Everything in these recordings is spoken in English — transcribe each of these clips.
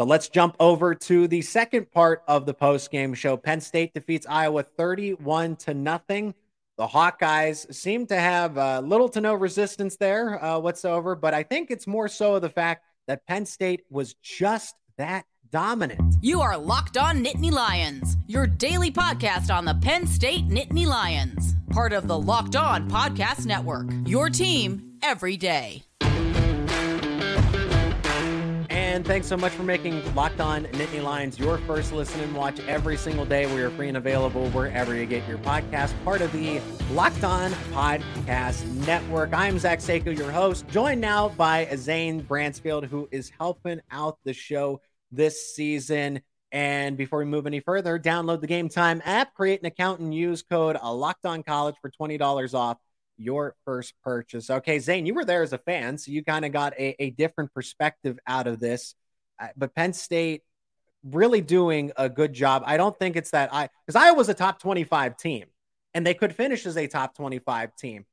So let's jump over to the second part of the post-game show. Penn State defeats Iowa 31-0. The Hawkeyes seem to have little to no resistance there whatsoever, but I think it's more so the fact that Penn State was just that dominant. You are Locked On Nittany Lions, your daily podcast on the Penn State Nittany Lions, part of the Locked On Podcast Network, your team every day. And thanks so much for making Locked On Nittany Lions your first listen and watch every single day. We are free and available wherever you get your podcast, part of the Locked On Podcast Network. I'm Zach Seyko, your host, joined now by Zane Brancefield, who is helping out the show this season. And before we move any further, download the Game Time app, create an account, and use code LOCKEDONCOLLEGE for $20 off your first purchase. Okay, Zane, you were there as a fan, so you kind of got a different perspective out of this. But Penn State really doing a good job. I don't think it's that because Iowa's a top 25 team, and they could finish as a top 25 team.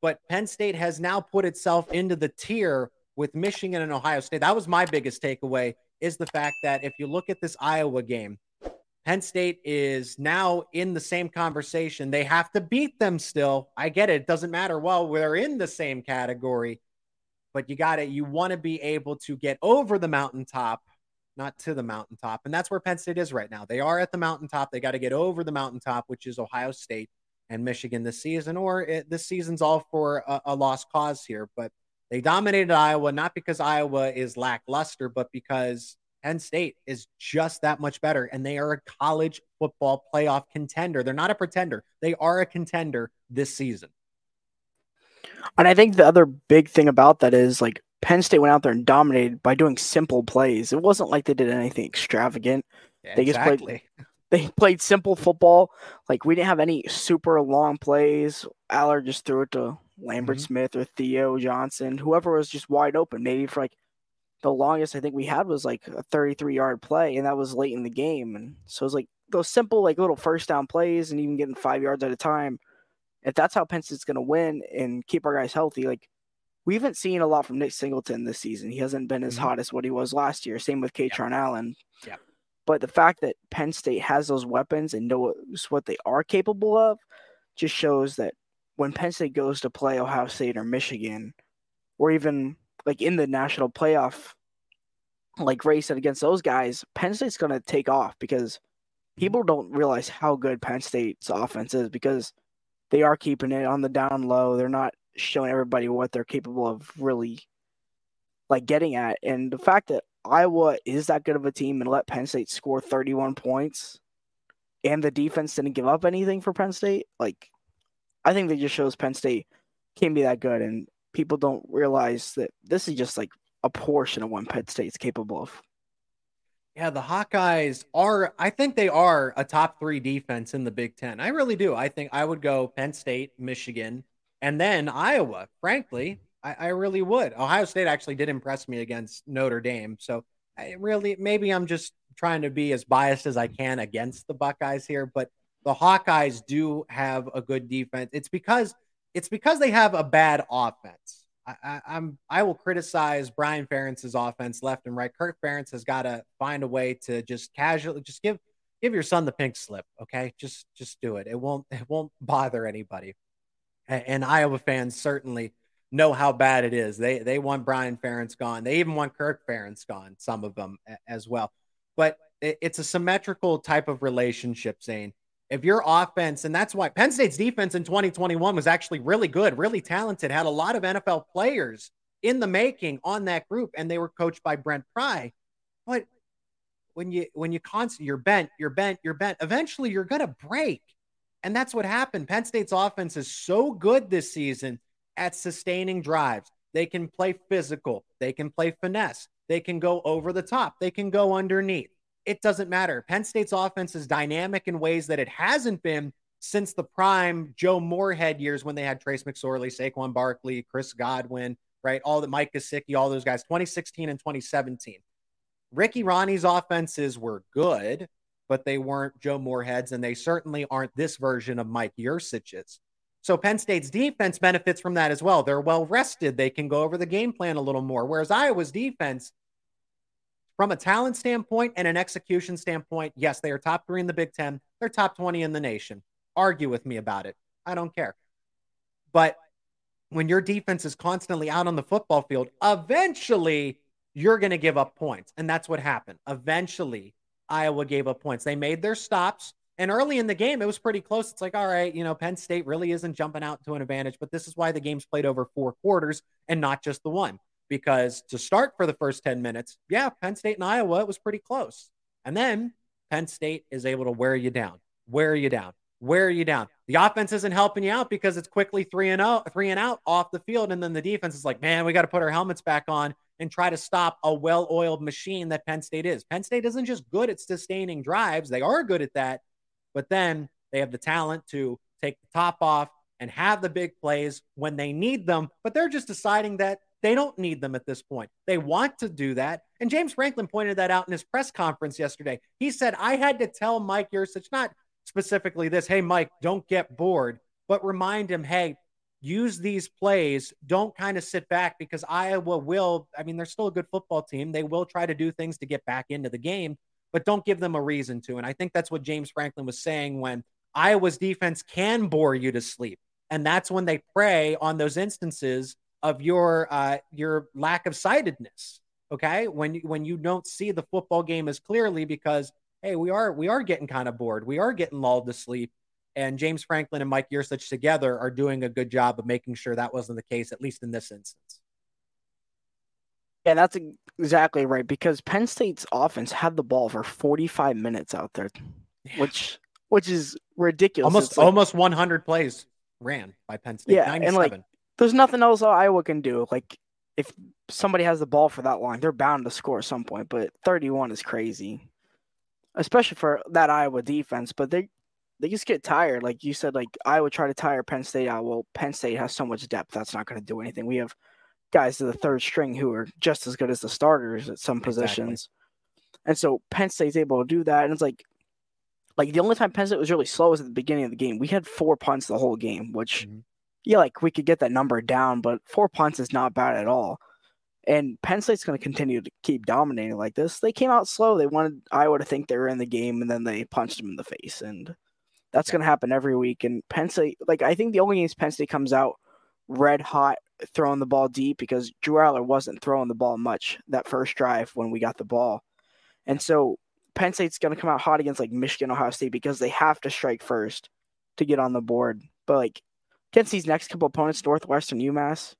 But Penn State has now put itself into the tier with Michigan and Ohio State. That was my biggest takeaway, is the fact that if you look at this Iowa game, Penn State is now in the same conversation. They have to beat them still. I get it. It doesn't matter. Well, we're in the same category, but you got it. You want to be able to get over the mountaintop, not to the mountaintop. And that's where Penn State is right now. They are at the mountaintop. They got to get over the mountaintop, which is Ohio State and Michigan this season, or this season's all for a lost cause here. But they dominated Iowa, not because Iowa is lackluster, but because Penn State is just that much better, and they are a college football playoff contender. They're not a pretender. They are a contender this season. And I think the other big thing about that is, like, Penn State went out there and dominated by doing simple plays. It wasn't like they did anything extravagant. Yeah, they just played simple football. Like, we didn't have any super long plays. Allar just threw it to Lambert Smith or Theo Johnson, whoever was just wide open, maybe for like, the longest I think we had was like a 33-yard play, and that was late in the game. And so it was like those simple, like, little first down plays and even getting 5 yards at a time. If that's how Penn State's going to win and keep our guys healthy, like, we haven't seen a lot from Nick Singleton this season. He hasn't been as hot as what he was last year. Same with Kaytron Allen. Yeah. But the fact that Penn State has those weapons and knows what they are capable of just shows that when Penn State goes to play Ohio State or Michigan, or even like in the national playoff, like race against those guys, Penn State's going to take off, because people don't realize how good Penn State's offense is, because they are keeping it on the down low. They're not showing everybody what they're capable of really, like, getting at. And the fact that Iowa is that good of a team and let Penn State score 31 points and the defense didn't give up anything for Penn State, like, I think that just shows Penn State can be that good. And people don't realize that this is just like a portion of what Penn State's capable of. Yeah, the Hawkeyes are, I think they are a top three defense in the Big Ten. I really do. I think I would go Penn State, Michigan, and then Iowa. Frankly, I really would. Ohio State actually did impress me against Notre Dame. So I really, maybe I'm just trying to be as biased as I can against the Buckeyes here, but the Hawkeyes do have a good defense. It's because they have a bad offense. I will criticize Brian Ferentz's offense left and right. Kirk Ferentz has got to find a way to just casually just give your son the pink slip, okay? Just do it. It won't bother anybody. And Iowa fans certainly know how bad it is. They want Brian Ferentz gone. They even want Kirk Ferentz gone, some of them as well. But it's a symmetrical type of relationship, Zane. If your offense, and that's why Penn State's defense in 2021 was actually really good, really talented, had a lot of NFL players in the making on that group, and they were coached by Brent Pry. But when you constantly, you're bent, eventually you're going to break. And that's what happened. Penn State's offense is so good this season at sustaining drives. They can play physical. They can play finesse. They can go over the top. They can go underneath. It doesn't matter. Penn State's offense is dynamic in ways that it hasn't been since the prime Joe Moorhead years, when they had Trace McSorley, Saquon Barkley, Chris Godwin, right? All the Mike Yurcich, all those guys, 2016 and 2017. Ricky Ronnie's offenses were good, but they weren't Joe Moorhead's, and they certainly aren't this version of Mike Yurcich's. So Penn State's defense benefits from that as well. They're well rested. They can go over the game plan a little more, whereas Iowa's defense From a talent standpoint and an execution standpoint, yes, they are top 3 in the Big Ten. They're top 20 in the nation. Argue with me about it. I don't care. But when your defense is constantly out on the football field, eventually you're going to give up points. And that's what happened. Eventually, Iowa gave up points. They made their stops. And early in the game, it was pretty close. It's like, all right, you know, Penn State really isn't jumping out to an advantage. But this is why the game's played over 4 quarters and not just the one. Because to start for the first 10 minutes, yeah, Penn State and Iowa, it was pretty close. And then Penn State is able to wear you down. The offense isn't helping you out because it's quickly 3 and out off the field. And then the defense is like, man, we got to put our helmets back on and try to stop a well-oiled machine that Penn State is. Penn State isn't just good at sustaining drives. They are good at that. But then they have the talent to take the top off and have the big plays when they need them. But they're just deciding that they don't need them at this point. They want to do that. And James Franklin pointed that out in his press conference yesterday. He said, I had to tell Mike Yurcich, not specifically this, hey, Mike, don't get bored, but remind him, hey, use these plays. Don't kind of sit back because Iowa will, I mean, they're still a good football team. They will try to do things to get back into the game, but don't give them a reason to. And I think that's what James Franklin was saying when Iowa's defense can bore you to sleep. And that's when they prey on those instances of your lack of sightedness, okay? When you don't see the football game as clearly because, hey, we are getting kind of bored. We are getting lulled to sleep. And James Franklin and Mike Yurcich together are doing a good job of making sure that wasn't the case, at least in this instance. Yeah, that's exactly right, because Penn State's offense had the ball for 45 minutes out there, which is ridiculous. Almost 100 plays ran by Penn State, yeah, 97. And there's nothing else Iowa can do. If somebody has the ball for that long, they're bound to score at some point, but 31 is crazy, especially for that Iowa defense. But they just get tired. Like you said, Iowa try to tire Penn State out. Well, Penn State has so much depth, that's not going to do anything. We have guys to the third string who are just as good as the starters at some positions. Exactly. And so Penn State's able to do that. And it's like the only time Penn State was really slow was at the beginning of the game. We had 4 punts the whole game, which we could get that number down, but 4 punts is not bad at all. And Penn State's going to continue to keep dominating like this. They came out slow. They wanted Iowa to think they were in the game, and then they punched them in the face. And that's going to happen every week. And Penn State, I think the only games Penn State comes out red hot throwing the ball deep, because Drew Allar wasn't throwing the ball much that first drive when we got the ball. And so Penn State's going to come out hot against Michigan, Ohio State, because they have to strike first to get on the board. But against these next couple opponents, Northwestern, UMass,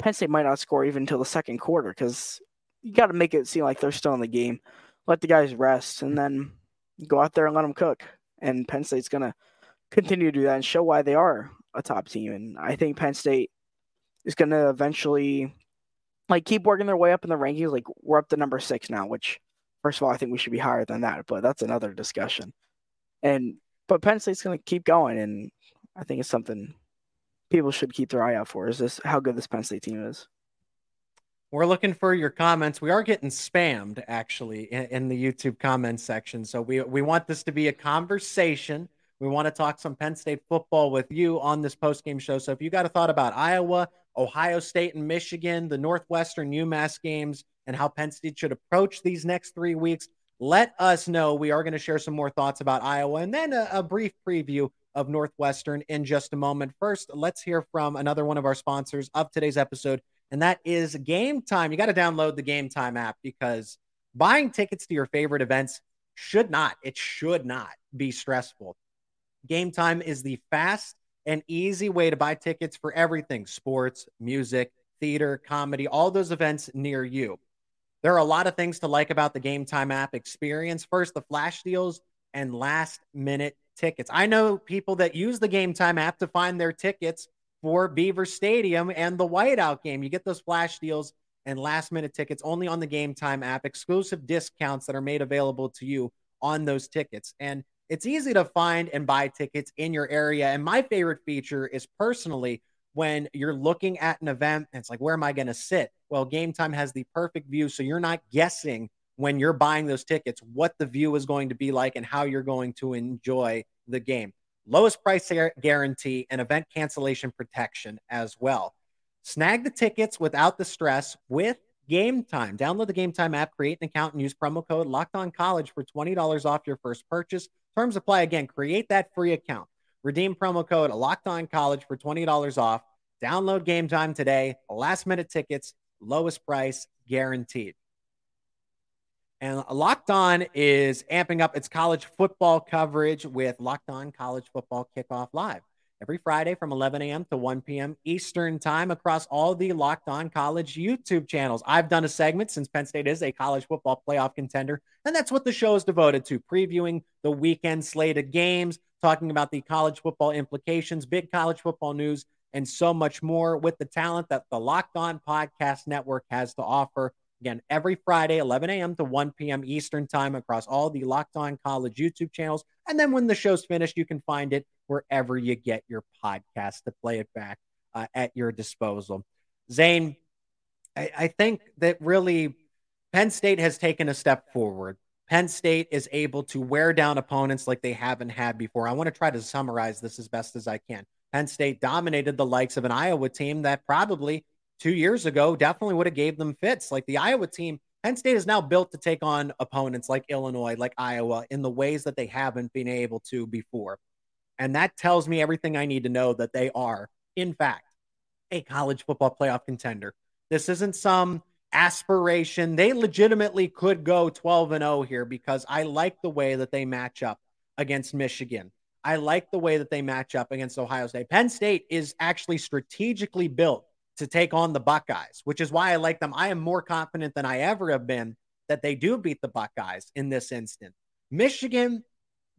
Penn State might not score even until the second quarter, because you got to make it seem like they're still in the game. Let the guys rest and then go out there and let them cook. And Penn State's going to continue to do that and show why they are a top team. And I think Penn State is going to eventually keep working their way up in the rankings. We're up to number 6 now, which, first of all, I think we should be higher than that, but that's another discussion. But Penn State's going to keep going, and I think it's something people should keep their eye out for, is this how good this Penn State team is. We're looking for your comments. We are getting spammed, actually, in the YouTube comments section. So we want this to be a conversation. We want to talk some Penn State football with you on this postgame show. So if you got a thought about Iowa, Ohio State, and Michigan, the Northwestern, UMass games, and how Penn State should approach these next 3 weeks, let us know. We are going to share some more thoughts about Iowa and then a brief preview of Northwestern in just a moment. First, let's hear from another one of our sponsors of today's episode, and that is Game Time. You got to download the Game Time app, because buying tickets to your favorite events should not be stressful. Game Time is the fast and easy way to buy tickets for everything, sports, music, theater, comedy, all those events near you. There are a lot of things to like about the Game Time app experience. First, the flash deals and last-minute tickets. I know people that use the Game Time app to find their tickets for Beaver Stadium and the Whiteout game. You get those flash deals and last-minute tickets only on the Game Time app, exclusive discounts that are made available to you on those tickets. And it's easy to find and buy tickets in your area. And my favorite feature is, personally, when you're looking at an event and it's like, where am I going to sit? Well, Game Time has the perfect view, so you're not guessing when you're buying those tickets what the view is going to be like and how you're going to enjoy the game. Lowest price guarantee and event cancellation protection as well. Snag the tickets without the stress with Game Time. Download the Game Time app, create an account, and use promo code LOCKEDONCollege for $20 off your first purchase. Terms apply. Again, create that free account. Redeem promo code LOCKEDONCollege for $20 off. Download Game Time today. Last-minute tickets, lowest price guaranteed. And Locked On is amping up its college football coverage with Locked On College Football Kickoff Live. Every Friday from 11 a.m. to 1 p.m. Eastern Time across all the Locked On College YouTube channels. I've done a segment since Penn State is a college football playoff contender, and that's what the show is devoted to, previewing the weekend slate of games, talking about the college football implications, big college football news, and so much more with the talent that the Locked On Podcast Network has to offer. Again, every Friday, 11 a.m. to 1 p.m. Eastern Time across all the Locked On College YouTube channels. And then when the show's finished, you can find it wherever you get your podcast to play it back at your disposal. Zane, I think that really Penn State has taken a step forward. Penn State is able to wear down opponents like they haven't had before. I want to try to summarize this as best as I can. Penn State dominated the likes of an Iowa team that probably 2 years ago definitely would have gave them fits. Like the Iowa team, Penn State is now built to take on opponents like Illinois, like Iowa, in the ways that they haven't been able to before. And that tells me everything I need to know that they are, in fact, a college football playoff contender. This isn't some aspiration. They legitimately could go 12-0 here because I like the way that they match up against Michigan. I like the way that they match up against Ohio State. Penn State is actually strategically built to take on the Buckeyes, which is why I like them. I am more confident than I ever have been that they do beat the Buckeyes in this instance. Michigan,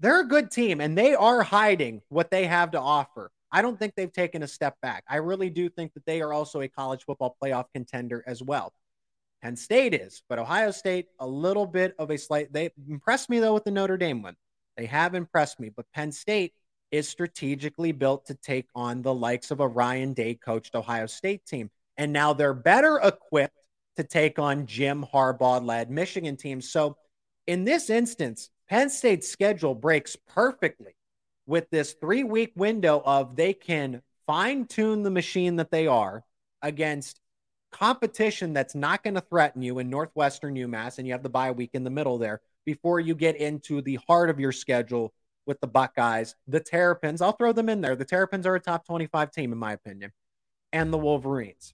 they're a good team, and they are hiding what they have to offer. I don't think they've taken a step back. I really do think that they are also a college football playoff contender as well. Penn State is, but Ohio State, a little bit of a slight. They impressed me, though, with the Notre Dame win. They have impressed me, but Penn State is strategically built to take on the likes of a Ryan Day-coached Ohio State team. And now they're better equipped to take on Jim Harbaugh-led Michigan teams. So in this instance, Penn State's schedule breaks perfectly with this three-week window of they can fine-tune the machine that they are against competition that's not going to threaten you in Northwestern, UMass, and you have the bye week in the middle there, before you get into the heart of your schedule with the Buckeyes, the Terrapins. I'll throw them in there. The Terrapins are a top 25 team, in my opinion, and the Wolverines.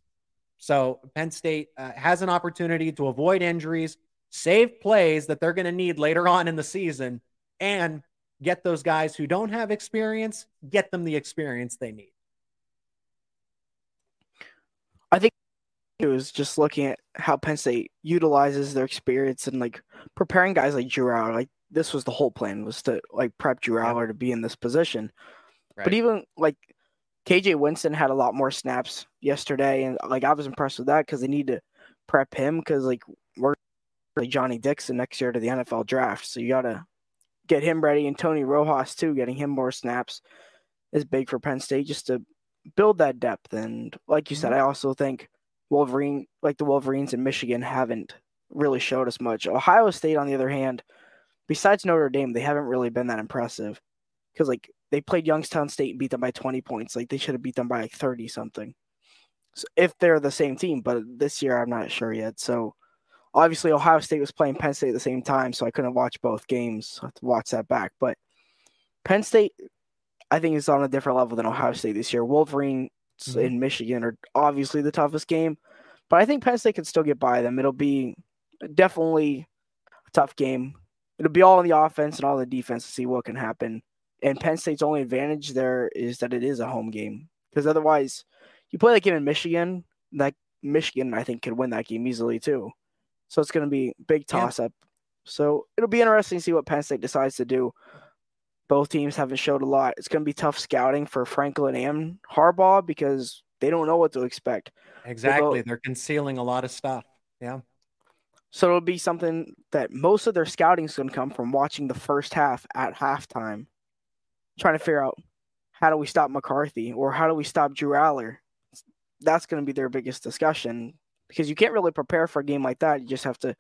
So Penn State has an opportunity to avoid injuries, save plays that they're going to need later on in the season, and get those guys who don't have experience, get them the experience they need. I think it was just looking at how Penn State utilizes their experience and like preparing guys like Drew Allar. Like this was the whole plan, was to like prep Drew Allar to be in this position. Right. But even like KJ Winston had a lot more snaps yesterday, and like I was impressed with that because they need to prep him because like we're really Johnny Dixon next year to the NFL draft, so you gotta get him ready. And Tony Rojas too, getting him more snaps is big for Penn State just to build that depth. And like you said, I also think the Wolverines in Michigan haven't really showed us much. Ohio State, on the other hand, besides Notre Dame, they haven't really been that impressive because, like, they played Youngstown State and beat them by 20 points. Like, they should have beat them by, like, 30-something. So if they're the same team, but this year I'm not sure yet. So, obviously, Ohio State was playing Penn State at the same time, so I couldn't watch both games. So I have to watch that back. But Penn State, I think, is on a different level than Ohio State this year. Wolverine in Michigan are obviously the toughest game, but I think Penn State can still get by them. It'll be definitely a tough game. It'll be all on the offense and all the defense to see what can happen. And Penn State's only advantage there is that it is a home game, because otherwise you play that game in Michigan, that Michigan, I think, could win that game easily too. So it's going to be a big toss up. So it'll be interesting to see what Penn State decides to do. Both teams haven't showed a lot. It's going to be tough scouting for Franklin and Harbaugh because they don't know what to expect. Exactly. They're concealing a lot of stuff. Yeah. So it'll be something that most of their scouting is going to come from watching the first half at halftime, trying to figure out how do we stop McCarthy or how do we stop Drew Allar. That's going to be their biggest discussion because you can't really prepare for a game like that. You just have to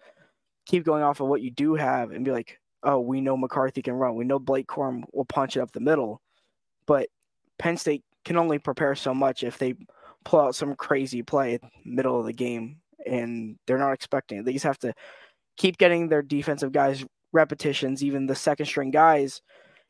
keep going off of what you do have and be like, oh, we know McCarthy can run. We know Blake Corum will punch it up the middle. But Penn State can only prepare so much if they pull out some crazy play at the middle of the game. and they're not expecting it. They just have to keep getting their defensive guys repetitions, even the second-string guys,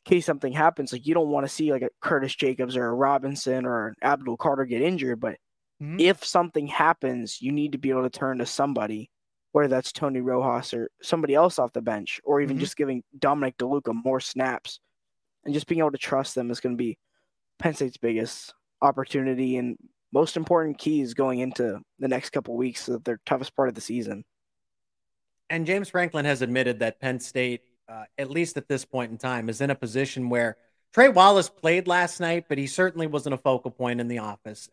in case something happens. Like, you don't want to see like a Curtis Jacobs or a Robinson or an Abdul Carter get injured, but if something happens, you need to be able to turn to somebody, whether that's Tony Rojas or somebody else off the bench, or even just giving Dominic DeLuca more snaps and just being able to trust them is going to be Penn State's biggest opportunity and most important keys going into the next couple of weeks of their toughest part of the season. And James Franklin has admitted that Penn State, at least at this point in time, is in a position where Trey Wallace played last night, but he certainly wasn't a focal point in the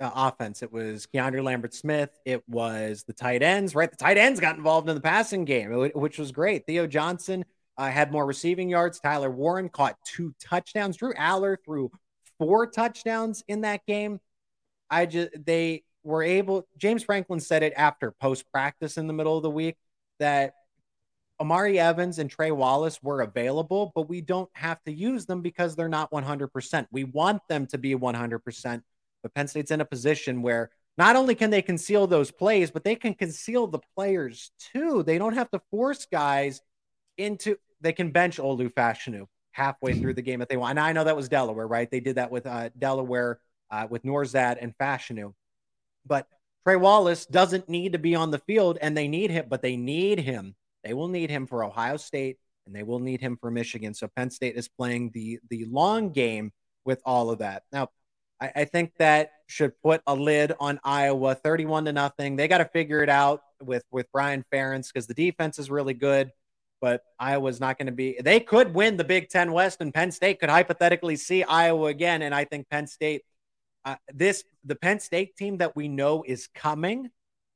offense. It was Keandre Lambert-Smith. It was the tight ends, right? The tight ends got involved in the passing game, which was great. Theo Johnson had more receiving yards. Tyler Warren caught 2 touchdowns. Drew Allar threw 4 touchdowns in that game. They were able, James Franklin said it after post-practice in the middle of the week, that Amari Evans and Trey Wallace were available, but we don't have to use them because they're not 100%. We want them to be 100%, but Penn State's in a position where not only can they conceal those plays, but they can conceal the players too. They don't have to force guys into, they can bench Olufashinu halfway through the game if they want. And I know that was Delaware, right? They did that with Delaware with Norzad and Fashanu, but Trey Wallace doesn't need to be on the field and they need him, but they need him. They will need him for Ohio State, and they will need him for Michigan. So Penn State is playing the long game with all of that. Now, I think that should put a lid on Iowa, 31-0. They got to figure it out with Brian Ferentz because the defense is really good, but Iowa's not going to be – they could win the Big Ten West, and Penn State could hypothetically see Iowa again, and I think Penn State the Penn State team that we know is coming,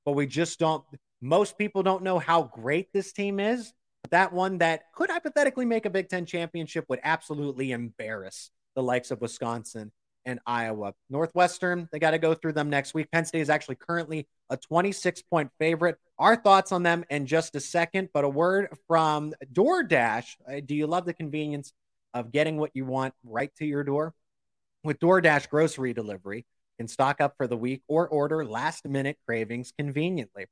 but we just don't – most people don't know how great this team is. That one that could hypothetically make a Big Ten championship would absolutely embarrass the likes of Wisconsin and Iowa. Northwestern, they got to go through them next week. Penn State is actually currently a 26-point favorite. Our thoughts on them in just a second, but a word from DoorDash. Do you love the convenience of getting what you want right to your door? With DoorDash grocery delivery, you can stock up for the week or order last-minute cravings conveniently.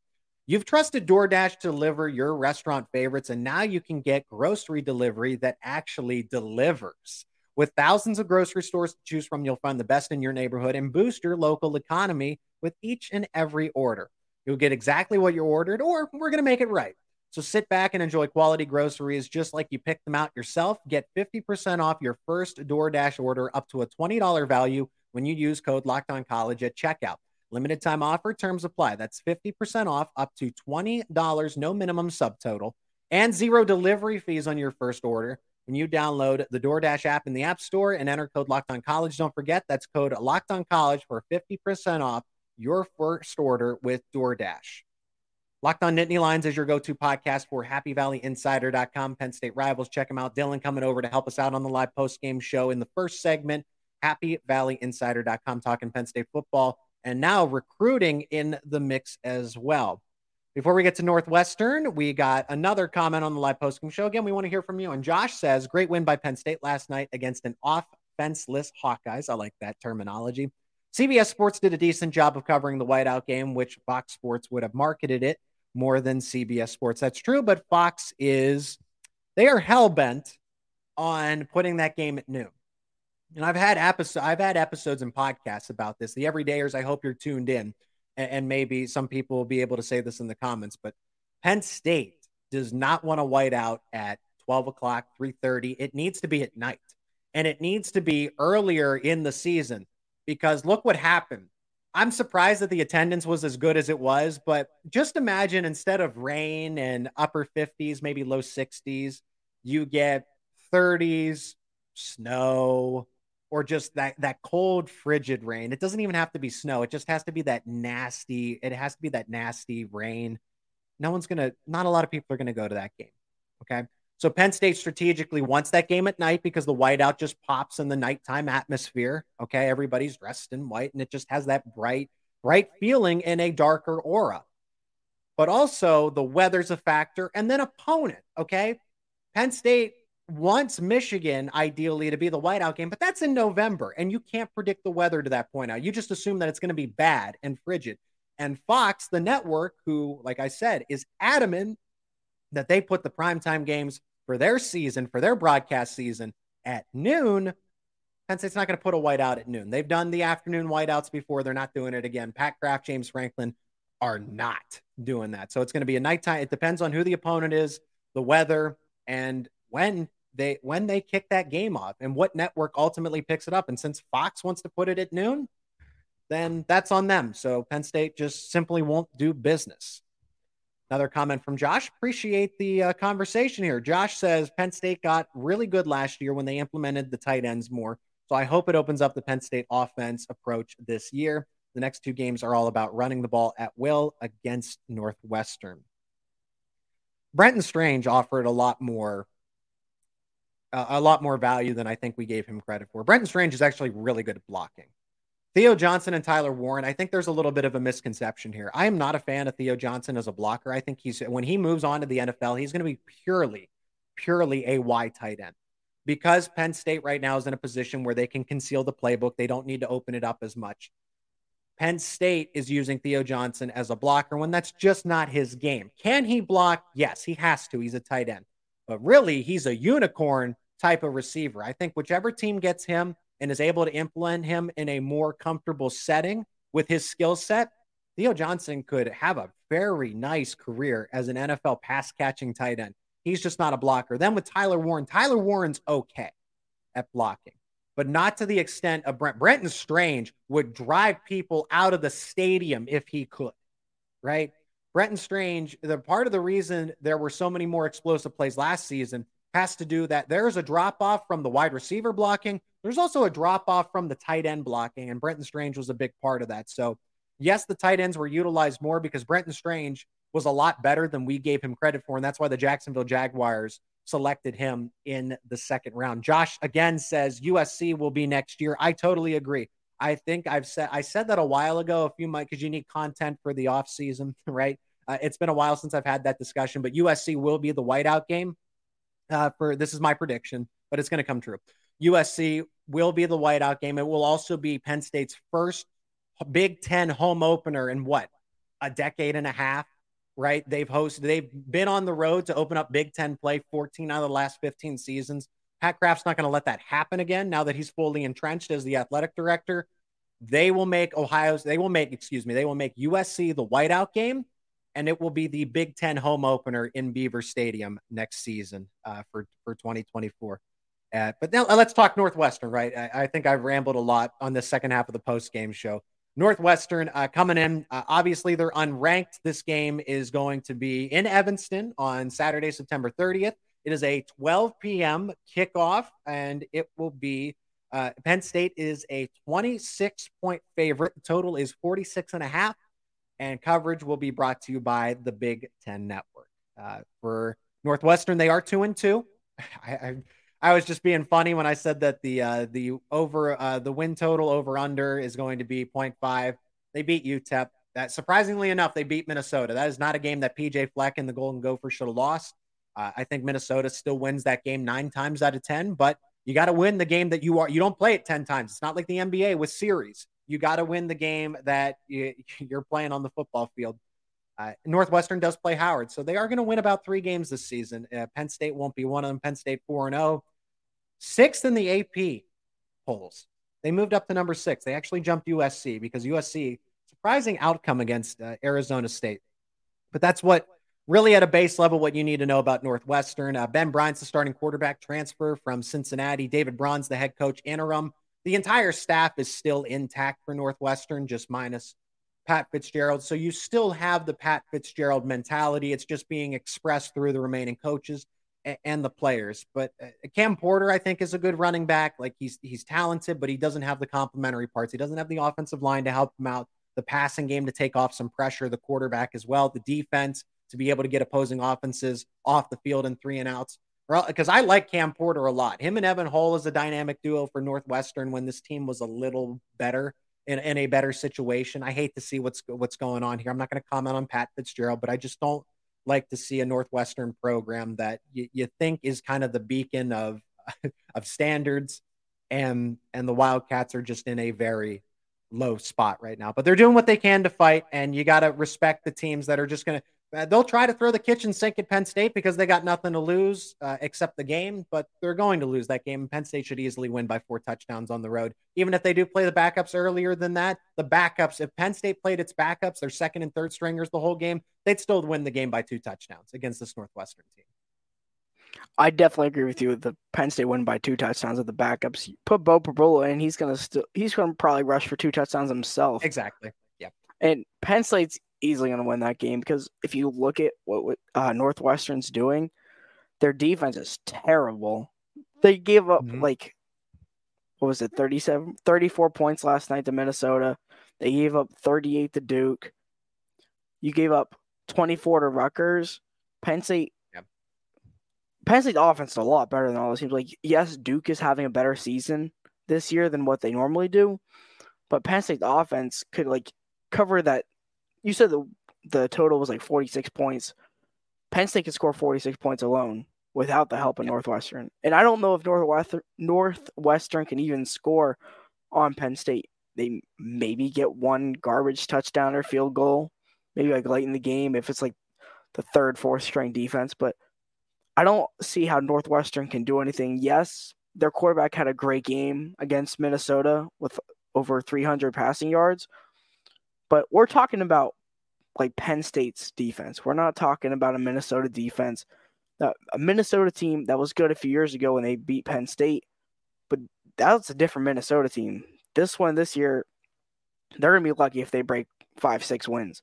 You've trusted DoorDash to deliver your restaurant favorites, and now you can get grocery delivery that actually delivers. With thousands of grocery stores to choose from, you'll find the best in your neighborhood and boost your local economy with each and every order. You'll get exactly what you ordered, or we're going to make it right. So sit back and enjoy quality groceries just like you picked them out yourself. Get 50% off your first DoorDash order up to a $20 value when you use code LOCKEDONCollege at checkout. Limited time offer, terms apply. That's 50% off up to $20, no minimum subtotal, and 0 delivery fees on your first order. When you download the DoorDash app in the App Store and enter code LOCKEDONCollege, don't forget that's code LOCKEDONCollege for 50% off your first order with DoorDash. Locked On Nittany Lions is your go-to podcast for happyvalleyinsider.com. Penn State rivals, check them out. Dylan coming over to help us out on the live post-game show in the first segment. Happyvalleyinsider.com, talking Penn State football. And now recruiting in the mix as well. Before we get to Northwestern, we got another comment on the live postgame show. Again, we want to hear from you. And Josh says, great win by Penn State last night against an offenseless Hawkeyes. I like that terminology. CBS Sports did a decent job of covering the whiteout game, which Fox Sports would have marketed it more than CBS Sports. That's true, but Fox they are hellbent on putting that game at noon. And I've had episodes and podcasts about this. The everydayers, I hope you're tuned in, and maybe some people will be able to say this in the comments, but Penn State does not want to white out at 12 o'clock, 3:30. It needs to be at night, and it needs to be earlier in the season because look what happened. I'm surprised that the attendance was as good as it was, but just imagine instead of rain and upper 50s, maybe low 60s, you get 30s, snow, or just that cold, frigid rain. It doesn't even have to be snow. It just has to be that nasty rain. Not a lot of people are going to go to that game. Okay. So Penn State strategically wants that game at night because the whiteout just pops in the nighttime atmosphere. Okay. Everybody's dressed in white and it just has that bright, bright feeling in a darker aura, but also the weather's a factor and then opponent. Okay. Penn State wants Michigan ideally to be the whiteout game, but that's in November and you can't predict the weather to that point out. You just assume that it's going to be bad and frigid. And Fox, the network, who, like I said, is adamant that they put the primetime games for their season, for their broadcast season at noon. Penn State's not going to put a whiteout at noon. They've done the afternoon whiteouts before. They're not doing it again. Pat Kraft, James Franklin are not doing that. So it's going to be a nighttime. It depends on who the opponent is, the weather, and when they kick that game off and what network ultimately picks it up. And since Fox wants to put it at noon, then that's on them. So Penn State just simply won't do business. Another comment from Josh. Appreciate the conversation here. Josh says Penn State got really good last year when they implemented the tight ends more. So I hope it opens up the Penn State offense approach this year. The next two games are all about running the ball at will against Northwestern. Brenton Strange offered a lot more value than I think we gave him credit for. Brenton Strange is actually really good at blocking. Theo Johnson and Tyler Warren, I think there's a little bit of a misconception here. I am not a fan of Theo Johnson as a blocker. I think when he moves on to the NFL, he's going to be purely a wide tight end. Because Penn State right now is in a position where they can conceal the playbook, they don't need to open it up as much. Penn State is using Theo Johnson as a blocker when that's just not his game. Can he block? Yes, he has to. He's a tight end. But really, he's a unicorn type of receiver. I think whichever team gets him and is able to implement him in a more comfortable setting with his skill set, Theo Johnson could have a very nice career as an NFL pass-catching tight end. He's just not a blocker. Then with Tyler Warren, Tyler Warren's okay at blocking, but not to the extent of Brenton Strange would drive people out of the stadium if he could, right? Brenton Strange, the part of the reason there were so many more explosive plays last season has to do that there's a drop-off from the wide receiver blocking. There's also a drop-off from the tight end blocking, and Brenton Strange was a big part of that. So, yes, the tight ends were utilized more because Brenton Strange was a lot better than we gave him credit for, and that's why the Jacksonville Jaguars selected him in the second round. Josh, again, says USC will be next year. I totally agree. I think I said that a while ago, if you might, because you need content for the offseason, right? It's been a while since I've had that discussion, but USC will be the whiteout game. This is my prediction, but it's going to come true. USC will be the whiteout game. It will also be Penn State's first Big Ten home opener in what, a decade and a half, right? They've been on the road to open up Big Ten play 14 out of the last 15 seasons. Pat Kraft's not going to let that happen again. Now that he's fully entrenched as the athletic director, they will make USC the whiteout game. And it will be the Big Ten home opener in Beaver Stadium next season for 2024. But now let's talk Northwestern, right? I think I've rambled a lot on the second half of the post-game show. Northwestern coming in. Obviously, they're unranked. This game is going to be in Evanston on Saturday, September 30th. It is a 12 p.m. kickoff, and it will be Penn State is a 26-point favorite. The total is 46.5. And coverage will be brought to you by the Big Ten Network. For Northwestern, they are 2-2. I was just being funny when I said that the win total over under is going to be 0.5. They beat UTEP. That surprisingly enough, they beat Minnesota. That is not a game that PJ Fleck and the Golden Gophers should have lost. I think Minnesota still wins that game 9 times out of 10. But you got to win the game that you are. You don't play it 10 times. It's not like the NBA with series. You got to win the game that you're playing on the football field. Northwestern does play Howard, so they are going to win about 3 games this season. Penn State won't be one of them. Penn State 4-0. 6th in the AP polls. They moved up to number 6. They actually jumped USC because USC, surprising outcome against Arizona State. But that's what really at a base level what you need to know about Northwestern. Ben Bryant's the starting quarterback, transfer from Cincinnati. David Braun's the head coach, interim. The entire staff is still intact for Northwestern, just minus Pat Fitzgerald. So you still have the Pat Fitzgerald mentality. It's just being expressed through the remaining coaches and the players. But Cam Porter, I think, is a good running back. Like he's talented, but he doesn't have the complementary parts. He doesn't have the offensive line to help him out, the passing game to take off some pressure, the quarterback as well, the defense to be able to get opposing offenses off the field in 3-and-outs. Because I like Cam Porter a lot. Him and Evan Hull is a dynamic duo for Northwestern when this team was a little better in a better situation. I hate to see what's going on here. I'm not going to comment on Pat Fitzgerald, but I just don't like to see a Northwestern program that you think is kind of the beacon of standards, and the Wildcats are just in a very low spot right now, but they're doing what they can to fight. And you got to respect the teams that are just going to, they'll try to throw the kitchen sink at Penn State because they got nothing to lose except the game, but they're going to lose that game. Penn State should easily win by 4 touchdowns on the road. Even if they do play the backups earlier than that, the backups, if Penn State played its backups, their second and third stringers the whole game, they'd still win the game by 2 touchdowns against this Northwestern team. I definitely agree with you with the Penn State win by 2 touchdowns with the backups. You put Bo Prabula in, he's gonna probably rush for 2 touchdowns himself. Exactly. Yeah. And Penn State's easily gonna win that game because if you look at what Northwestern's doing, their defense is terrible. They gave up 34 points last night to Minnesota. They gave up 38 to Duke. You gave up 24 to Rutgers. Penn State's offense is a lot better than all those teams. Like, yes, Duke is having a better season this year than what they normally do, but Penn State's offense could, like, cover that. You said the total was, like, 46 points. Penn State could score 46 points alone without the help of Northwestern. And I don't know if Northwestern can even score on Penn State. They maybe get one garbage touchdown or field goal, maybe, like, late in the game if it's, like, the third, fourth-string defense, but I don't see how Northwestern can do anything. Yes, their quarterback had a great game against Minnesota with over 300 passing yards, but we're talking about, like, Penn State's defense. We're not talking about a Minnesota defense. Now, a Minnesota team that was good a few years ago when they beat Penn State, but that's a different Minnesota team. This one this year, they're going to be lucky if they break 5-6 wins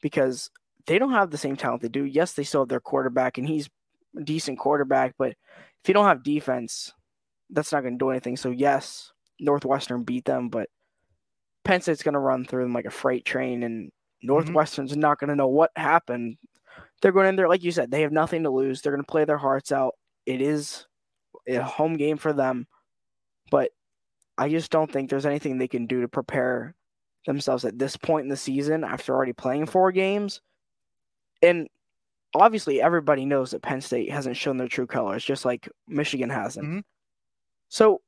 because they don't have the same talent they do. Yes, they still have their quarterback, and he's decent quarterback, but if you don't have defense, that's not going to do anything. So yes, Northwestern beat them, but Penn State's going to run through them like a freight train, and Northwestern's not going to know what happened. They're going in there, like you said, they have nothing to lose. They're going to play their hearts out. It is a home game for them, but I just don't think there's anything they can do to prepare themselves at this point in the season after already playing 4 games. And obviously, everybody knows that Penn State hasn't shown their true colors, just like Michigan hasn't. So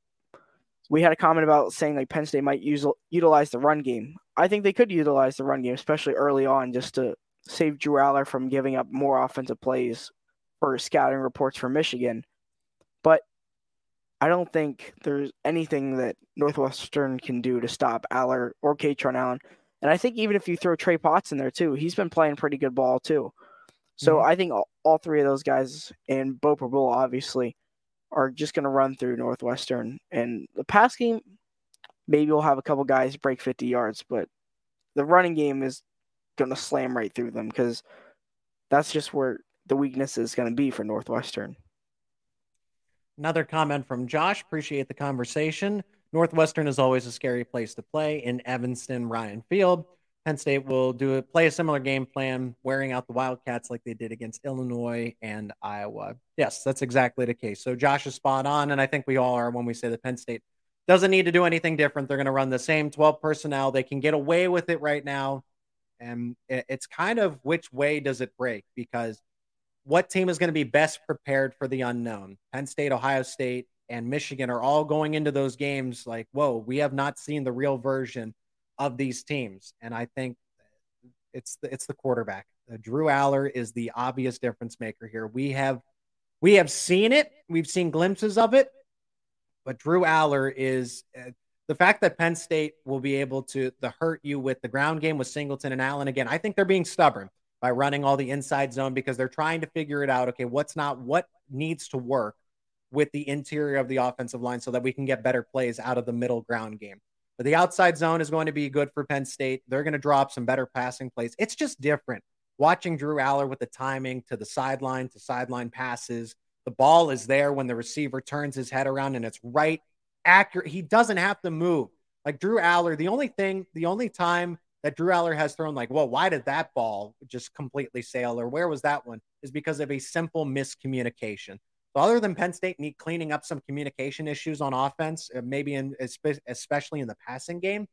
we had a comment about saying, like, Penn State might utilize the run game. I think they could utilize the run game, especially early on, just to save Drew Allar from giving up more offensive plays for scouting reports for Michigan. But I don't think there's anything that Northwestern can do to stop Allar or Kaytron Allen. And I think even if you throw Trey Potts in there, too, he's been playing pretty good ball, too. So I think all three of those guys and Bo Prabula, obviously, are just going to run through Northwestern. And the pass game, maybe we'll have a couple guys break 50 yards, but the running game is going to slam right through them because that's just where the weakness is going to be for Northwestern. Another comment from Josh. Appreciate the conversation. Northwestern is always a scary place to play in Evanston, Ryan Field. Penn State will play a similar game plan, wearing out the Wildcats like they did against Illinois and Iowa. Yes, that's exactly the case. So Josh is spot on, and I think we all are when we say that Penn State doesn't need to do anything different. They're going to run the same 12 personnel. They can get away with it right now, and it's kind of which way does it break, because what team is going to be best prepared for the unknown? Penn State, Ohio State, and Michigan are all going into those games like, whoa, we have not seen the real version of these teams. And I think it's the quarterback. Drew Allar is the obvious difference maker here. We have seen it. We've seen glimpses of it, but Drew Allar is the fact that Penn State will be able to hurt you with the ground game with Singleton and Allen. Again, I think they're being stubborn by running all the inside zone because they're trying to figure it out. Okay, what needs to work with the interior of the offensive line so that we can get better plays out of the middle ground game. But the outside zone is going to be good for Penn State. They're going to drop some better passing plays. It's just different watching Drew Allar with the timing to the sideline, passes. The ball is there when the receiver turns his head around and it's right accurate. He doesn't have to move. Like Drew Allar, the only time that Drew Allar has thrown like, well, why did that ball just completely sail or where was that one is because of a simple miscommunication. So other than Penn State need cleaning up some communication issues on offense, maybe especially in the passing game,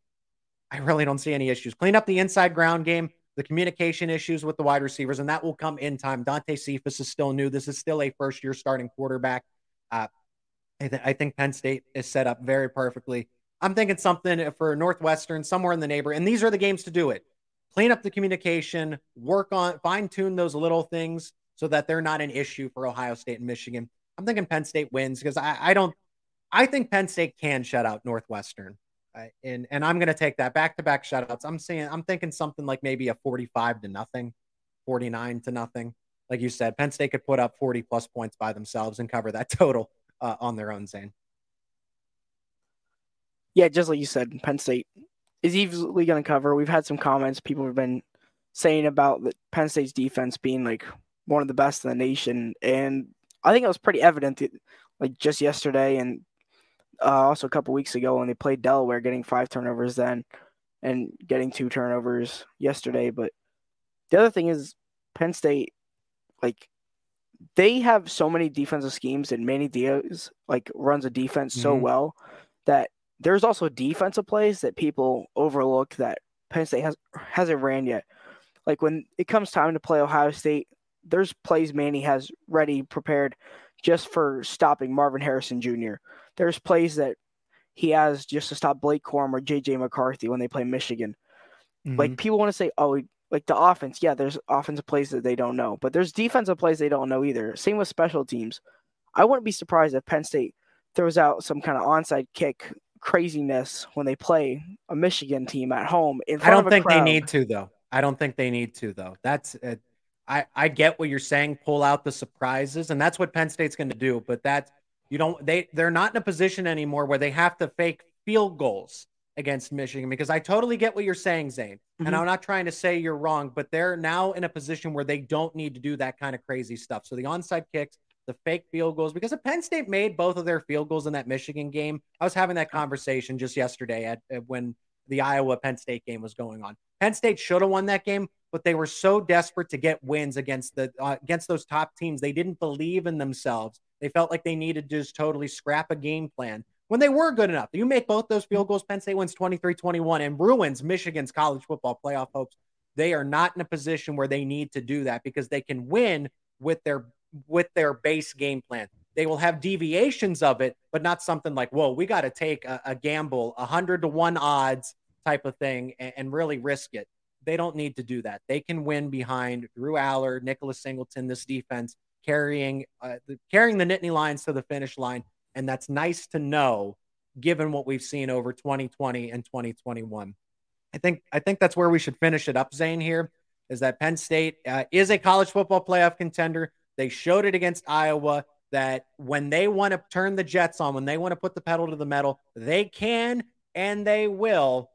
I really don't see any issues. Clean up the inside ground game, the communication issues with the wide receivers, and that will come in time. Dante Cephas is still new. This is still a first-year starting quarterback. I think Penn State is set up very perfectly I'm thinking something for Northwestern, somewhere in the neighborhood. And these are the games to do it. Clean up the communication, work on, fine-tune those little things so that they're not an issue for Ohio State and Michigan. I'm thinking Penn State wins because I think Penn State can shut out Northwestern. And I'm going to take that back-to-back shutouts. I'm thinking something like maybe a 45-0, 49-0. Like you said, Penn State could put up 40-plus points by themselves and cover that total on their own, Zane. Yeah, just like you said, Penn State is easily going to cover. We've had some comments people have been saying about Penn State's defense being like one of the best in the nation, and I think it was pretty evident like just yesterday and also a couple weeks ago when they played Delaware, getting 5 turnovers then and getting 2 turnovers yesterday. But the other thing is Penn State, like, they have so many defensive schemes, and Manny Diaz like runs a defense so well that there's also defensive plays that people overlook that Penn State hasn't ran yet. Like when it comes time to play Ohio State, there's plays Manny has ready prepared just for stopping Marvin Harrison Jr. There's plays that he has just to stop Blake Corum or J.J. McCarthy when they play Michigan. Like people want to say, oh, like the offense. Yeah, there's offensive plays that they don't know, but there's defensive plays they don't know either. Same with special teams. I wouldn't be surprised if Penn State throws out some kind of onside kick craziness when they play a Michigan team at home. I don't think they need to, though. That's it. I get what you're saying. Pull out the surprises, and that's what Penn State's going to do. But that they're not in a position anymore where they have to fake field goals against Michigan, because I totally get what you're saying, Zane. And I'm not trying to say you're wrong, but they're now in a position where they don't need to do that kind of crazy stuff. So the onside kicks, the fake field goals, because if Penn State made both of their field goals in that Michigan game, I was having that conversation just yesterday at when the Iowa-Penn State game was going on. Penn State should have won that game, but they were so desperate to get wins against against those top teams. They didn't believe in themselves. They felt like they needed to just totally scrap a game plan when they were good enough. You make both those field goals, Penn State wins 23-21 and ruins Michigan's college football playoff hopes. They are not in a position where they need to do that because they can win with their base game plan. They will have deviations of it, but not something like, whoa, we got to take a gamble, 100-1 odds type of thing and really risk it. They don't need to do that. They can win behind Drew Allar, Nicholas Singleton, this defense carrying the Nittany Lions to the finish line. And that's nice to know, given what we've seen over 2020 and 2021. I think that's where we should finish it up, Zane, here, is that Penn State is a college football playoff contender. They showed it against Iowa that when they want to turn the jets on, when they want to put the pedal to the metal, they can and they will.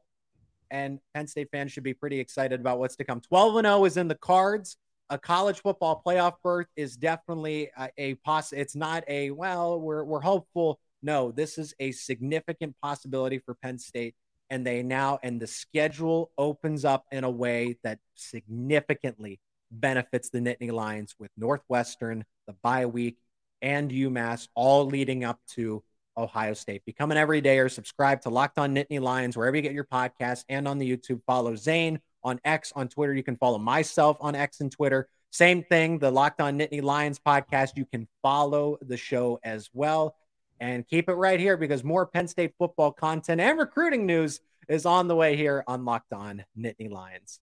And Penn State fans should be pretty excited about what's to come. 12-0 is in the cards. A college football playoff berth is definitely it's not a, well, we're hopeful. No, this is a significant possibility for Penn State. And the schedule opens up in a way that significantly benefits the Nittany Lions, with Northwestern, the bye week, and UMass all leading up to Ohio State. Become an everydayer. Subscribe to Locked On Nittany Lions wherever you get your podcast and on the YouTube. Follow Zane on X, on Twitter. You can follow myself on X and Twitter. Same thing, the Locked On Nittany Lions podcast. You can follow the show as well. And keep it right here, because more Penn State football content and recruiting news is on the way here on Locked On Nittany Lions.